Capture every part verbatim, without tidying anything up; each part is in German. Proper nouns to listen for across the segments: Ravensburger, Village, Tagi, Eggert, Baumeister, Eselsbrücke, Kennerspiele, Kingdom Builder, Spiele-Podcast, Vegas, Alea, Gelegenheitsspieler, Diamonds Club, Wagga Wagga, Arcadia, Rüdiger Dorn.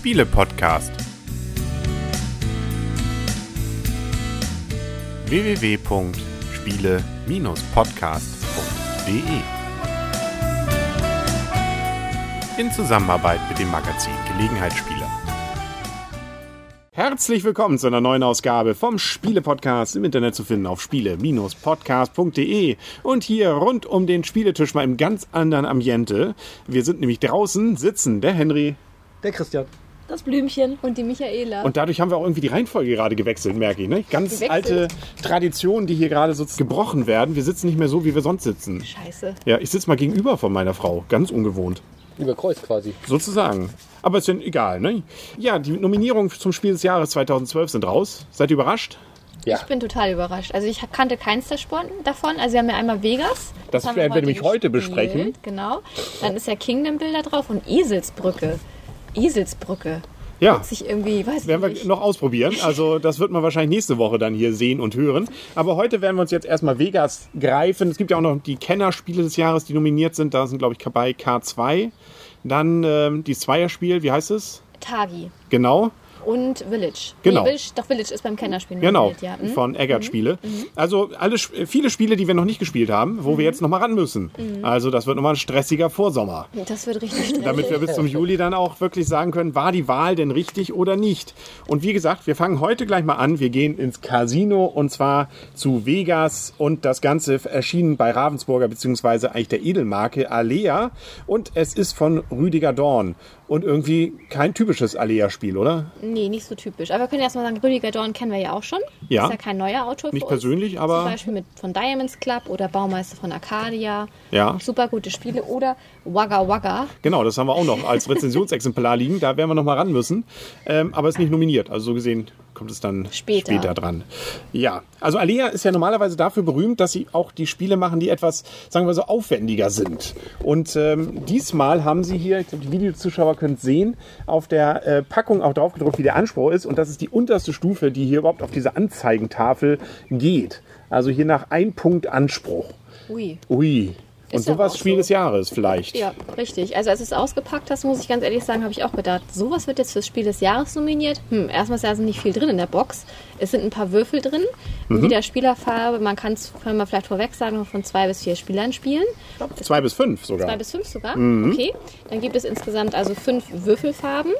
Spiele-Podcast. w w w punkt spiele Bindestrich podcast punkt d e In Zusammenarbeit mit dem Magazin Gelegenheitsspieler. Herzlich willkommen zu einer neuen Ausgabe vom Spiele-Podcast, im Internet zu finden auf spiele Bindestrich podcast punkt d e und hier rund um den Spieletisch mal im ganz anderen Ambiente. Wir sind nämlich draußen, sitzen der Henry, der Christian, das Blümchen und die Michaela. Und dadurch haben wir auch irgendwie die Reihenfolge gerade gewechselt, merke ich. Ne? Ganz gewechselt. Alte Traditionen, die hier gerade so gebrochen werden. Wir sitzen nicht mehr so, wie wir sonst sitzen. Scheiße. Ja, ich sitze mal gegenüber von meiner Frau. Ganz ungewohnt. Über Kreuz quasi. Sozusagen. Aber ist ja egal, ne? Ja, die Nominierungen zum Spiel des Jahres zweitausendzwölf sind raus. Seid ihr überrascht? Ja. Ich bin total überrascht. Also ich kannte keins davon. Also wir haben ja einmal Vegas. Das, das werden wir nämlich heute besprechen. Genau. Dann ist ja Kingdom Builder drauf und Eselsbrücke. Eselsbrücke. Ja, sich irgendwie, weiß werden nicht. Wir noch ausprobieren. Also das wird man wahrscheinlich nächste Woche dann hier sehen und hören. Aber heute werden wir uns jetzt erstmal Vegas greifen. Es gibt ja auch noch die Kennerspiele des Jahres, die nominiert sind. Da sind, glaube ich, bei K zwei. Dann ähm, die Zweierspiel, wie heißt es? Tagi. Genau. Und Village. Genau. Nee, Village, doch, Village ist beim Kennerspiel. Genau, ja. mhm. von Eggert mhm. Spiele. Mhm. Also alle, viele Spiele, die wir noch nicht gespielt haben, wo mhm. wir jetzt nochmal ran müssen. Mhm. Also das wird nochmal ein stressiger Vorsommer. Das wird richtig stressig. Damit wir bis zum Juli dann auch wirklich sagen können, war die Wahl denn richtig oder nicht? Und wie gesagt, wir fangen heute gleich mal an. Wir gehen ins Casino und zwar zu Vegas und das Ganze erschien bei Ravensburger bzw. eigentlich der Edelmarke Alea und es ist von Rüdiger Dorn. Und irgendwie kein typisches Alea-Spiel, oder? Nee, nicht so typisch. Aber wir können erstmal sagen, Rüdiger Dorn kennen wir ja auch schon. Ja. Ist ja kein neuer Autor für Nicht persönlich, uns. aber... Zum Beispiel mit, von Diamonds Club oder Baumeister von Arcadia. Ja. Super gute Spiele. Oder Wagga Wagga. Genau, das haben wir auch noch als Rezensionsexemplar liegen. Da werden wir nochmal ran müssen. Ähm, aber ist nicht nominiert. Also so gesehen kommt es dann später. später dran. Ja, also Alea ist ja normalerweise dafür berühmt, dass sie auch die Spiele machen, die etwas, sagen wir so, aufwendiger sind. Und ähm, diesmal haben sie hier, ich glaube, die Videozuschauer könnt sehen, auf der äh, Packung auch drauf gedruckt, wie der Anspruch ist. Und das ist die unterste Stufe, die hier überhaupt auf diese Anzeigentafel geht. Also hier nach ein Punkt Anspruch. Ui. Ui. Und sowas Spiel so. des Jahres vielleicht. Ja, richtig. Also als du es ausgepackt hast, muss ich ganz ehrlich sagen, habe ich auch gedacht, sowas wird jetzt fürs Spiel des Jahres nominiert. Hm, erstmal ist da also nicht viel drin in der Box. Es sind ein paar Würfel drin, mhm. wieder Spielerfarbe. Man kann es, können wir vielleicht vorweg sagen, von zwei bis vier Spielern spielen. Zwei bis fünf sogar. Zwei bis fünf sogar? Mhm. Okay. Dann gibt es insgesamt also fünf Würfelfarben.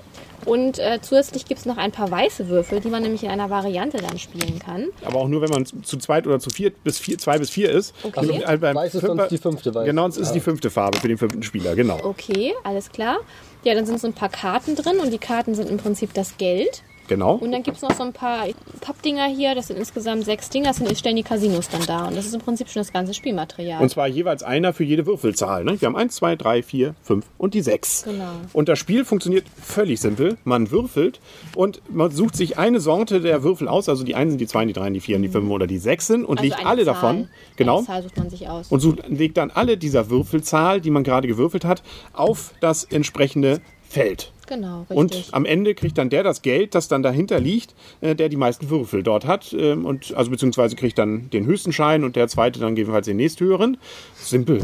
Und äh, zusätzlich gibt es noch ein paar weiße Würfel, die man nämlich in einer Variante dann spielen kann. Aber auch nur, wenn man zu zweit oder zu viert bis vier, zwei bis vier ist. Okay. Also, also beim weiß ist Fünfer, sonst die fünfte weiß. Genau, es ist ja. die fünfte Farbe für den fünften Spieler, genau. Okay, alles klar. Ja, dann sind so ein paar Karten drin und die Karten sind im Prinzip das Geld. Genau. Und dann gibt es noch so ein paar Pappdinger hier, das sind insgesamt sechs Dinger, das sind, stellen die Casinos dann da. Und das ist im Prinzip schon das ganze Spielmaterial. Und zwar jeweils einer für jede Würfelzahl. Ne? Wir haben eins, zwei, drei, vier, fünf und die sechs. Genau. Und das Spiel funktioniert völlig simpel. Man würfelt und man sucht sich eine Sorte der Würfel aus. Also die Einsen, die Zweien, die Dreien, die Vieren, die Fünfen oder die Sechsen und also legt alle Zahl, davon. Genau. Eine Zahl sucht man sich aus. Und sucht, legt dann alle dieser Würfelzahl, die man gerade gewürfelt hat, auf das entsprechende Feld. Genau, richtig. Und am Ende kriegt dann der das Geld, das dann dahinter liegt, äh, der die meisten Würfel dort hat. Ähm, und, also beziehungsweise kriegt dann den höchsten Schein und der zweite dann gegebenenfalls den nächsthöheren. Simpel.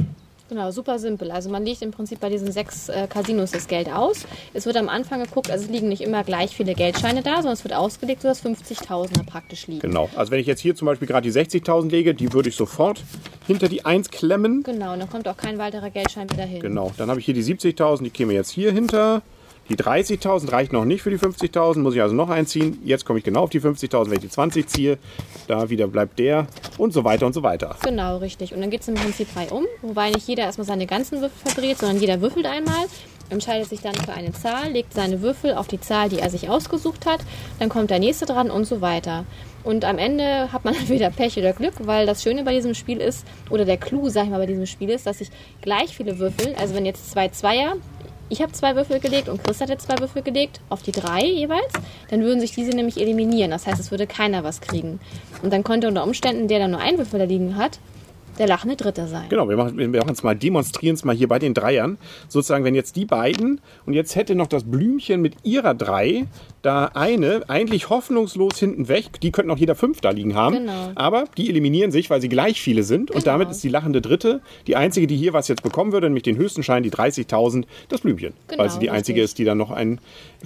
Genau, super simpel. Also man legt im Prinzip bei diesen sechs äh, Casinos das Geld aus. Es wird am Anfang geguckt, also es liegen nicht immer gleich viele Geldscheine da, sondern es wird ausgelegt, sodass fünfzigtausender praktisch liegen. Genau, also wenn ich jetzt hier zum Beispiel gerade die sechzigtausend lege, die würde ich sofort hinter die eins klemmen. Genau, und dann kommt auch kein weiterer Geldschein wieder hin. Genau, dann habe ich hier die siebzigtausend, die käme jetzt hier hinter. Die dreißigtausend reicht noch nicht für die fünfzigtausend, muss ich also noch einziehen. Jetzt komme ich genau auf die fünfzigtausend, wenn ich die zwanzig ziehe. Da wieder bleibt der und so weiter und so weiter. Genau, richtig. Und dann geht es im Prinzip frei um. Wobei nicht jeder erstmal seine ganzen Würfel verdreht, sondern jeder würfelt einmal, entscheidet sich dann für eine Zahl, legt seine Würfel auf die Zahl, die er sich ausgesucht hat. Dann kommt der nächste dran und so weiter. Und am Ende hat man entweder Pech oder Glück, weil das Schöne bei diesem Spiel ist, oder der Clou, sag ich mal, bei diesem Spiel ist, dass sich gleich viele Würfel, also wenn jetzt zwei Zweier, ich habe zwei Würfel gelegt und Chris hat jetzt zwei Würfel gelegt, auf die drei jeweils, dann würden sich diese nämlich eliminieren. Das heißt, es würde keiner was kriegen. Und dann könnte unter Umständen, der da nur einen Würfel da liegen hat, der lachende Dritte sein. Genau, wir machen wir es mal, demonstrieren es mal hier bei den Dreiern. Sozusagen, wenn jetzt die beiden und jetzt hätte noch das Blümchen mit ihrer drei da eine eigentlich hoffnungslos hinten weg, die könnten auch jeder fünf da liegen haben, genau. aber die eliminieren sich, weil sie gleich viele sind genau. und damit ist die lachende Dritte die einzige, die hier was jetzt bekommen würde, nämlich den höchsten Schein, die dreißigtausend, das Blümchen, genau, weil sie die einzige richtig. ist, die dann noch einen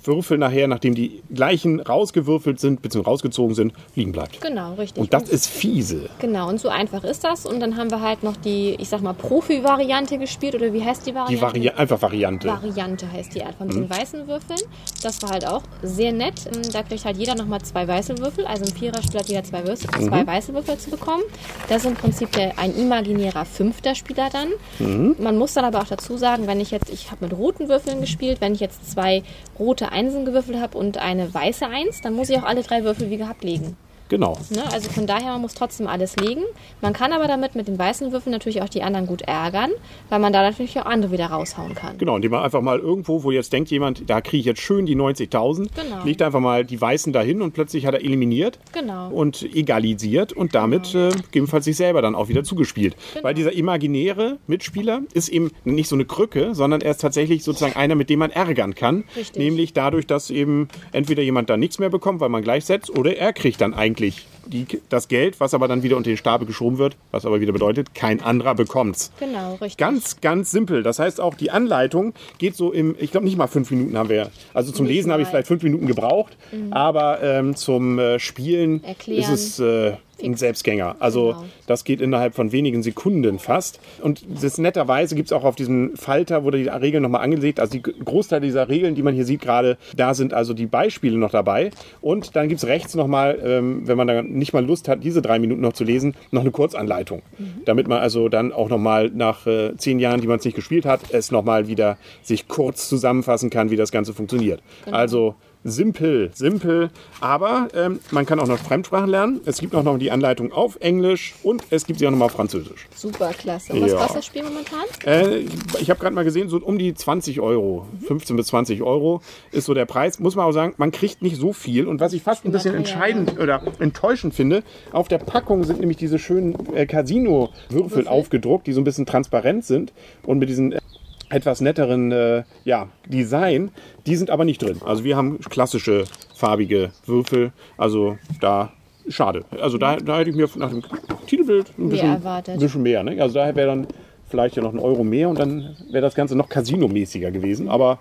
Würfel nachher, nachdem die gleichen rausgewürfelt sind, bzw. rausgezogen sind, liegen bleibt. Genau, richtig. Und das und, ist fiese. Genau, und so einfach ist das und dann haben wir halt noch die, ich sag mal, Profi-Variante gespielt oder wie heißt die Variante? Die Vari- einfach Variante. Variante heißt die, einfach mit mhm. den weißen Würfeln. Das war halt auch sehr nett. Da kriegt halt jeder nochmal zwei weiße Würfel, also im Viererspiel hat jeder zwei, Würfel, zwei mhm. weiße Würfel zu bekommen. Das ist im Prinzip der, ein imaginärer fünfter Spieler dann. Mhm. Man muss dann aber auch dazu sagen, wenn ich jetzt, ich habe mit roten Würfeln gespielt, wenn ich jetzt zwei rote Einsen gewürfelt habe und eine weiße Eins, dann muss ich auch alle drei Würfel wie gehabt legen. Genau. Ne, also von daher, man muss trotzdem alles legen. Man kann aber damit mit den weißen Würfeln natürlich auch die anderen gut ärgern, weil man da natürlich auch andere wieder raushauen kann. Genau, indem man einfach mal irgendwo, wo jetzt denkt jemand, da kriege ich jetzt schön die neunzigtausend, genau. legt einfach mal die weißen dahin und plötzlich hat er eliminiert genau. und egalisiert und damit genau. äh, gegebenenfalls sich selber dann auch wieder zugespielt. Genau. Weil dieser imaginäre Mitspieler ist eben nicht so eine Krücke, sondern er ist tatsächlich sozusagen einer, mit dem man ärgern kann. Richtig. Nämlich dadurch, dass eben entweder jemand da nichts mehr bekommt, weil man gleichsetzt, oder er kriegt dann eigentlich Die, das Geld, was aber dann wieder unter den Stapel geschoben wird, was aber wieder bedeutet, kein anderer bekommt's. Genau, richtig. Ganz, ganz simpel. Das heißt auch, die Anleitung geht so im, ich glaube nicht mal fünf Minuten haben wir, also zum nicht Lesen habe ich vielleicht fünf Minuten gebraucht, mhm. aber ähm, zum äh, Spielen Erklären. ist es... Äh, ein Selbstgänger. Also genau. das geht innerhalb von wenigen Sekunden fast. Und das netterweise gibt es auch auf diesem Falter, wurde die Regeln nochmal angelegt. Also die Großteil dieser Regeln, die man hier sieht gerade, da sind also die Beispiele noch dabei. Und dann gibt es rechts nochmal, ähm, wenn man dann nicht mal Lust hat, diese drei Minuten noch zu lesen, noch eine Kurzanleitung. Mhm. Damit man also dann auch nochmal nach äh, zehn Jahren, die man es nicht gespielt hat, es nochmal wieder sich kurz zusammenfassen kann, wie das Ganze funktioniert. Genau. Also Simpel, simpel, aber ähm, man kann auch noch Fremdsprachen lernen. Es gibt auch noch die Anleitung auf Englisch und es gibt sie auch noch mal auf Französisch. Super, klasse. Und was ja. kostet das Spiel momentan? Äh, ich habe gerade mal gesehen, so um die zwanzig Euro, mhm. fünfzehn bis zwanzig Euro ist so der Preis. Muss man auch sagen, man kriegt nicht so viel. Und was ich fast ein bisschen entscheidend oder enttäuschend finde, auf der Packung sind nämlich diese schönen äh, Casino-Würfel Würfel. aufgedruckt, die so ein bisschen transparent sind und mit diesen... Äh, etwas netteren äh, ja, Design, die sind aber nicht drin. Also wir haben klassische farbige Würfel, also da schade. Also da, da hätte ich mir nach dem Titelbild ein bisschen, ein bisschen mehr. Ne? Also daher wäre dann vielleicht ja noch ein Euro mehr und dann wäre das Ganze noch casinomäßiger gewesen. Aber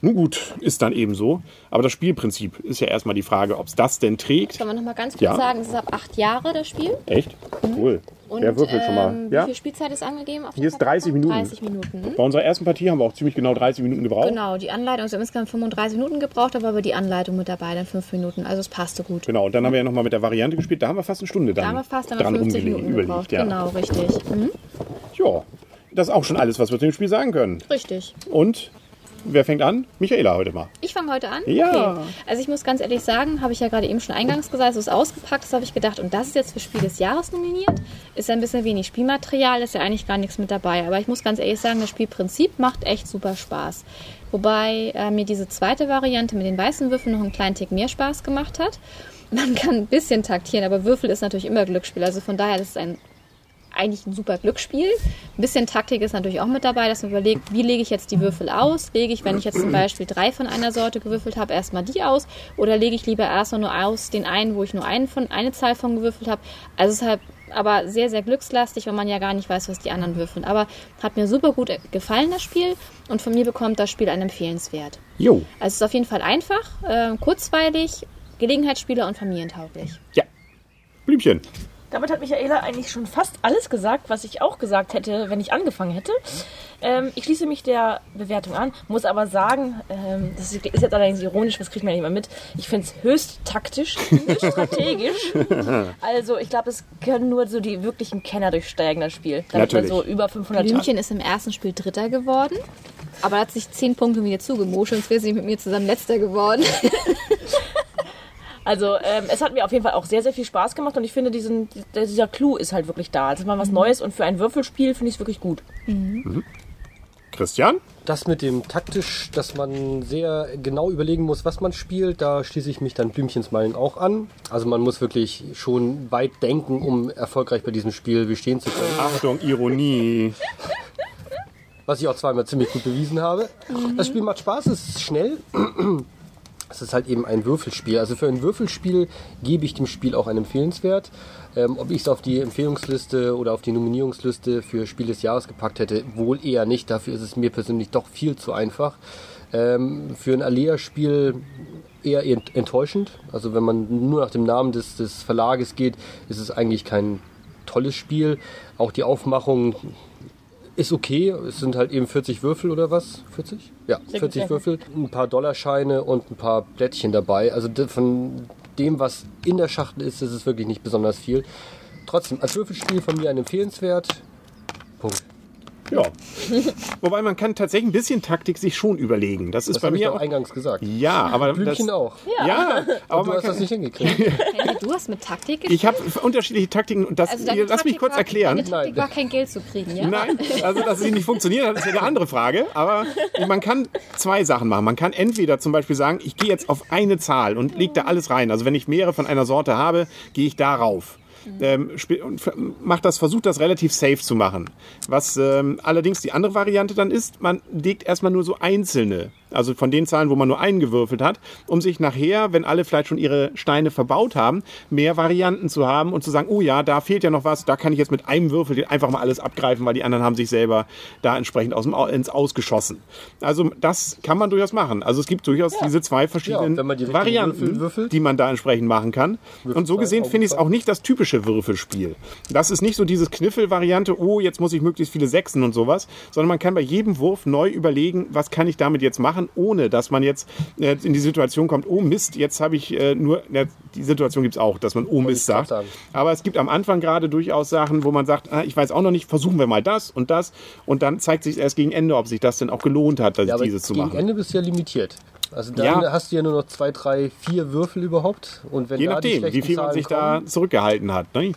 nun gut, ist dann eben so. Aber das Spielprinzip ist ja erstmal die Frage, ob es das denn trägt. Kann man nochmal ganz kurz ja. sagen, es ist ab acht Jahre das Spiel. Echt? Mhm. Cool. Und Wer würfelt ähm, schon mal? Ja? Wie viel Spielzeit ist angegeben? Auf Hier ist dreißig Minuten. dreißig Minuten. Bei unserer ersten Partie haben wir auch ziemlich genau dreißig Minuten gebraucht. Genau, die Anleitung, wir haben insgesamt fünfunddreißig Minuten gebraucht, aber wir die Anleitung mit dabei, dann fünf Minuten. Also es passte gut. Genau, und dann haben wir ja nochmal mit der Variante gespielt. Da haben wir fast eine Stunde dann. Da haben wir fast dann fünfzig Minuten gebraucht. Ja. Genau, richtig. Mhm. Ja, das ist auch schon alles, was wir zu dem Spiel sagen können. Richtig. Und... Wer fängt an? Michaela heute mal. Ich fange heute an? Ja. Okay. Also ich muss ganz ehrlich sagen, habe ich ja gerade eben schon eingangs gesagt, so ist ausgepackt, das habe ich gedacht, und das ist jetzt für Spiel des Jahres nominiert. Ist ja ein bisschen wenig Spielmaterial, ist ja eigentlich gar nichts mit dabei. Aber ich muss ganz ehrlich sagen, das Spielprinzip macht echt super Spaß. Wobei äh, mir diese zweite Variante mit den weißen Würfeln noch einen kleinen Tick mehr Spaß gemacht hat. Man kann ein bisschen taktieren, aber Würfel ist natürlich immer Glücksspiel. Also von daher, das ist ein... eigentlich ein super Glücksspiel. Ein bisschen Taktik ist natürlich auch mit dabei, dass man überlegt, wie lege ich jetzt die Würfel aus? Lege ich, wenn ich jetzt zum Beispiel drei von einer Sorte gewürfelt habe, erstmal die aus? Oder lege ich lieber erstmal nur aus den einen, wo ich nur einen von, eine Zahl von gewürfelt habe? Also es ist halt aber sehr, sehr glückslastig, weil man ja gar nicht weiß, was die anderen würfeln. Aber hat mir super gut gefallen, das Spiel. Und von mir bekommt das Spiel einen Empfehlenswert. Jo. Also es ist auf jeden Fall einfach, äh, kurzweilig, Gelegenheitsspieler und familientauglich. Ja. Blümchen. Damit hat Michaela eigentlich schon fast alles gesagt, was ich auch gesagt hätte, wenn ich angefangen hätte. Ähm, ich schließe mich der Bewertung an, muss aber sagen, ähm, das ist jetzt allerdings ironisch, das kriegt man ja nicht mehr mit, ich finde es höchst taktisch, höchst strategisch. Also ich glaube, es können nur so die wirklichen Kenner durchsteigen, das Spiel. Da Natürlich. Hat man so über fünfhundert... Blümchen ist im ersten Spiel Dritter geworden, aber hat sich zehn Punkte wieder zugemoscht, sonst wäre sie mit mir zusammen Letzter geworden. Also ähm, es hat mir auf jeden Fall auch sehr, sehr viel Spaß gemacht und ich finde, diesen, dieser Clou ist halt wirklich da. Das ist mal was mhm. Neues und für ein Würfelspiel finde ich es wirklich gut. Mhm. Mhm. Christian? Das mit dem taktisch, dass man sehr genau überlegen muss, was man spielt, da schließe ich mich dann Blümchens Meilen auch an. Also man muss wirklich schon weit denken, um erfolgreich bei diesem Spiel bestehen zu können. Achtung, Ironie! Was ich auch zweimal ziemlich gut bewiesen habe. Mhm. Das Spiel macht Spaß, es ist schnell. es ist halt eben ein Würfelspiel. Also für ein Würfelspiel gebe ich dem Spiel auch einen Empfehlungswert. Ähm, ob ich es auf die Empfehlungsliste oder auf die Nominierungsliste für Spiel des Jahres gepackt hätte, wohl eher nicht. Dafür ist es mir persönlich doch viel zu einfach. Ähm, für ein Alea-Spiel eher ent- enttäuschend. Also wenn man nur nach dem Namen des, des Verlages geht, ist es eigentlich kein tolles Spiel. Auch die Aufmachung ist okay, es sind halt eben vierzig Würfel oder was? vierzig? Ja, vierzig Würfel, ein paar Dollarscheine und ein paar Blättchen dabei. Also von dem, was in der Schachtel ist, ist es wirklich nicht besonders viel. Trotzdem, als Würfelspiel von mir ein empfehlenswert. Punkt. Ja. Wobei man kann tatsächlich ein bisschen Taktik sich schon überlegen. Das ist das bei mir ich auch eingangs gesagt. Ja, aber Blümchen das, auch. Ja, ja aber und du man hast kann, das nicht hingekriegt. Henry, du hast mit Taktik gespielt? Ich habe unterschiedliche Taktiken und das also lass Taktik mich kurz war, erklären. Deine Taktik war kein Geld zu kriegen, ja? Nein, also dass sie nicht funktioniert hat, ist ja eine andere Frage, aber man kann zwei Sachen machen. Man kann entweder zum Beispiel sagen, ich gehe jetzt auf eine Zahl und lege da alles rein. Also wenn ich mehrere von einer Sorte habe, gehe ich da rauf. Ähm, macht das, versucht das relativ safe zu machen. Was ähm, allerdings die andere Variante dann ist, man legt erstmal nur so einzelne, also von den Zahlen, wo man nur einen gewürfelt hat, um sich nachher, wenn alle vielleicht schon ihre Steine verbaut haben, mehr Varianten zu haben und zu sagen, oh ja, da fehlt ja noch was, da kann ich jetzt mit einem Würfel einfach mal alles abgreifen, weil die anderen haben sich selber da entsprechend aus dem Au- ins Ausgeschossen. Also das kann man durchaus machen. Also es gibt durchaus ja. diese zwei verschiedenen ja, die Varianten, Würfel würfelt, die man da entsprechend machen kann. Würfel und so gesehen finde ich es auch nicht das typische Würfelspiel. Das ist nicht so dieses Kniffel-Variante, oh, jetzt muss ich möglichst viele Sechsen und sowas, sondern man kann bei jedem Wurf neu überlegen, was kann ich damit jetzt machen, ohne dass man jetzt äh, in die Situation kommt, oh Mist, jetzt habe ich äh, nur, na, die Situation gibt es auch, dass man oh Mist sagt, aber es gibt am Anfang gerade durchaus Sachen, wo man sagt, ah, ich weiß auch noch nicht, versuchen wir mal das und das und dann zeigt sich erst gegen Ende, ob sich das denn auch gelohnt hat, ja, dieses zu machen. Gegen Ende bist du ja limitiert. Also da ja. hast du ja nur noch zwei, drei, vier Würfel überhaupt. Und wenn je da nachdem, wie viel man sich kommen, da zurückgehalten hat. Ne? Ja.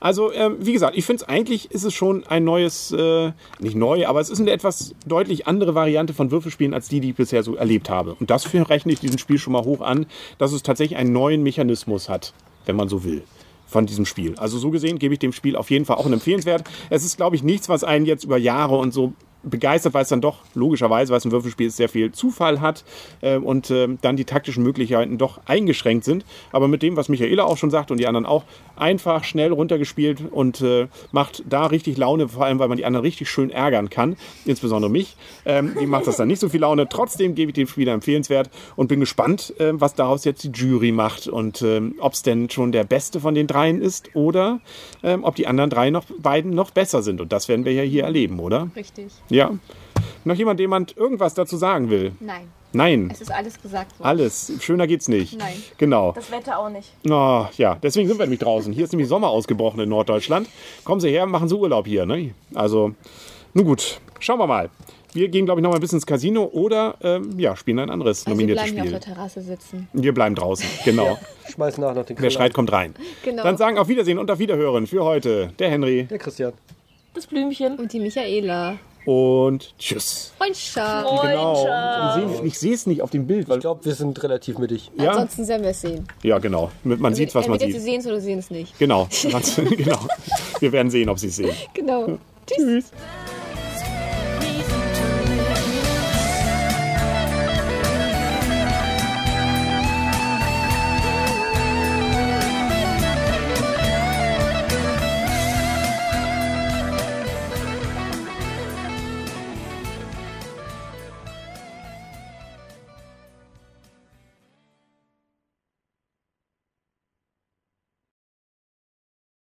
Also ähm, wie gesagt, ich finde es eigentlich, ist es schon ein neues, äh, nicht neu, aber es ist eine etwas deutlich andere Variante von Würfelspielen, als die, die ich bisher so erlebt habe. Und dafür rechne ich diesem Spiel schon mal hoch an, dass es tatsächlich einen neuen Mechanismus hat, wenn man so will, von diesem Spiel. Also so gesehen gebe ich dem Spiel auf jeden Fall auch einen Empfehlenswert. Es ist, glaube ich, nichts, was einen jetzt über Jahre und so begeistert, weil es dann doch logischerweise, weil es ein Würfelspiel ist, sehr viel Zufall hat äh, und äh, dann die taktischen Möglichkeiten doch eingeschränkt sind. Aber mit dem, was Michaela auch schon sagt und die anderen auch, einfach schnell runtergespielt und äh, macht da richtig Laune, vor allem, weil man die anderen richtig schön ärgern kann, insbesondere mich. Ähm, die macht das dann nicht so viel Laune. Trotzdem gebe ich dem Spieler empfehlenswert und bin gespannt, äh, was daraus jetzt die Jury macht und äh, ob es denn schon der Beste von den dreien ist oder äh, ob die anderen drei noch, beiden noch besser sind. Und das werden wir ja hier erleben, oder? Richtig. Ja. Noch jemand, jemand irgendwas dazu sagen will? Nein. Nein. Es ist alles gesagt worden. Alles. Schöner geht's nicht. Nein. Genau. Das Wetter auch nicht. Oh, ja, deswegen sind wir nämlich draußen. Hier ist nämlich Sommer ausgebrochen in Norddeutschland. Kommen Sie her, machen Sie Urlaub hier. Ne? Also, nun gut. Schauen wir mal. Wir gehen, glaube ich, noch mal ein bisschen ins Casino oder ähm, ja, spielen ein anderes also nominiertes Spiel. Wir bleiben hier auf der Terrasse sitzen. Wir bleiben draußen, genau. Ja. Schmeiß nach noch den Wer schreit, kommt rein. Genau. Dann sagen auf Wiedersehen und auf Wiederhören für heute der Henry, der Christian, das Blümchen und die Michaela. Und tschüss. Freundschaft. Freundschaft. Genau. Ich sehe es nicht auf dem Bild. Weil ich glaube, wir sind relativ mittig. Ja? Ansonsten werden wir es sehen. Ja, genau. Man sieht, was man sieht. Sie sehen es oder sehen es nicht. Genau. genau. Wir werden sehen, ob Sie es sehen. Genau. Tschüss. Tschüss.